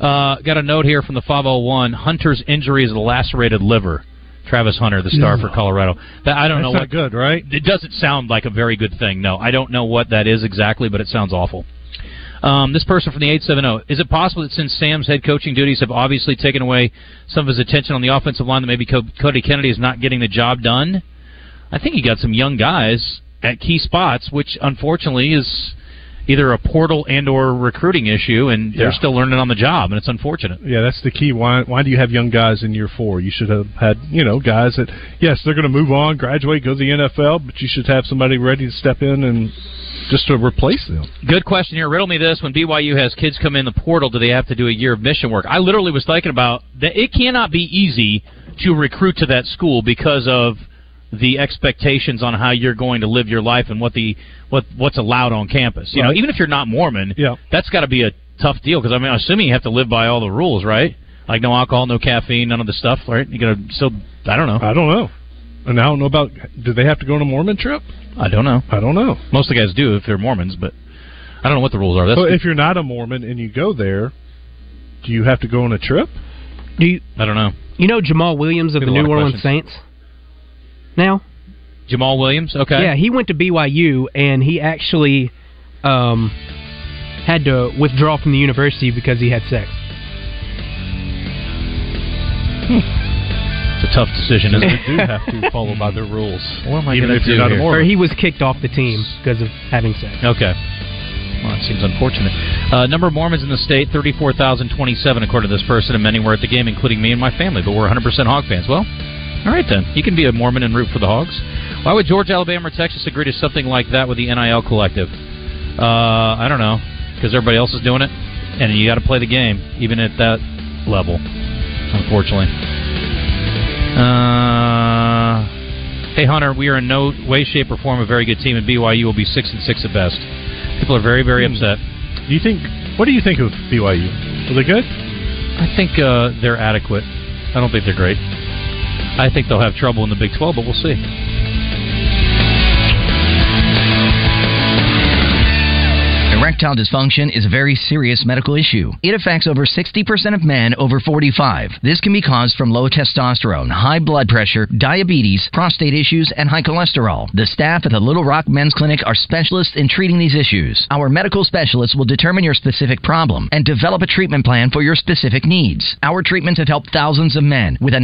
Uh, got a note here from the five oh one. Hunter's injury is a lacerated liver. Travis Hunter, the star for Colorado. That, I don't That's know. That's not what, good, right? It doesn't sound like a very good thing, no. I don't know what that is exactly, but it sounds awful. Um, this person from the eight seven zero, is it possible that since Sam's head coaching duties have obviously taken away some of his attention on the offensive line, that maybe Co- Cody Kennedy is not getting the job done? I think he got some young guys at key spots, which unfortunately is either a portal and or recruiting issue, and yeah. they're still learning on the job, and it's unfortunate. Yeah, that's the key. Why Why do you have young guys in year four? You should have had, you know, guys that, yes, they're going to move on, graduate, go to the N F L, but you should have somebody ready to step in and just to replace them. Good question here. Riddle me this. When B Y U has kids come in the portal, do they have to do a year of mission work? I literally was thinking about that. It cannot be easy to recruit to that school because of the expectations on how you're going to live your life and what the what what's allowed on campus. You right. know, even if you're not Mormon, yeah. that's got to be a tough deal because I mean, I'm assuming you have to live by all the rules, right? Like no alcohol, no caffeine, none of the stuff, right? You got to still. I don't know. I don't know, and I don't know about. Do they have to go on a Mormon trip? I don't know. I don't know. Most of the guys do if they're Mormons, but I don't know what the rules are. That's so if you're not a Mormon and you go there, do you have to go on a trip? Do you, I don't know. You know Jamal Williams of the New Orleans Saints. Now, Jamal Williams. Okay, yeah, he went to B Y U and he actually um, had to withdraw from the university because he had sex. Hmm. It's a tough decision, isn't it? You do have to follow by the rules. What am I going to do here? Or he was kicked off the team because of having sex. Okay. Well, it seems unfortunate. Uh, number of Mormons in the state, thirty-four thousand twenty-seven, according to this person, and many were at the game, including me and my family. But we're one hundred percent Hog fans. Well. All right, then. You can be a Mormon and root for the Hogs. Why would Georgia, Alabama, or Texas agree to something like that with the N I L collective? Uh, I don't know, because everybody else is doing it, and you got to play the game, even at that level, unfortunately. Uh, hey, Hunter, we are in no way, shape, or form a very good team, and B Y U will be six and six at best. People are very, very hmm. upset. Do you think? What do you think of B Y U? Are they good? I think uh, they're adequate. I don't think they're great. I think they'll have trouble in the Big twelve, but we'll see. Erectile dysfunction is a very serious medical issue. It affects over sixty percent of men over forty-five. This can be caused from low testosterone, high blood pressure, diabetes, prostate issues, and high cholesterol. The staff at the Little Rock Men's Clinic are specialists in treating these issues. Our medical specialists will determine your specific problem and develop a treatment plan for your specific needs. Our treatments have helped thousands of men with a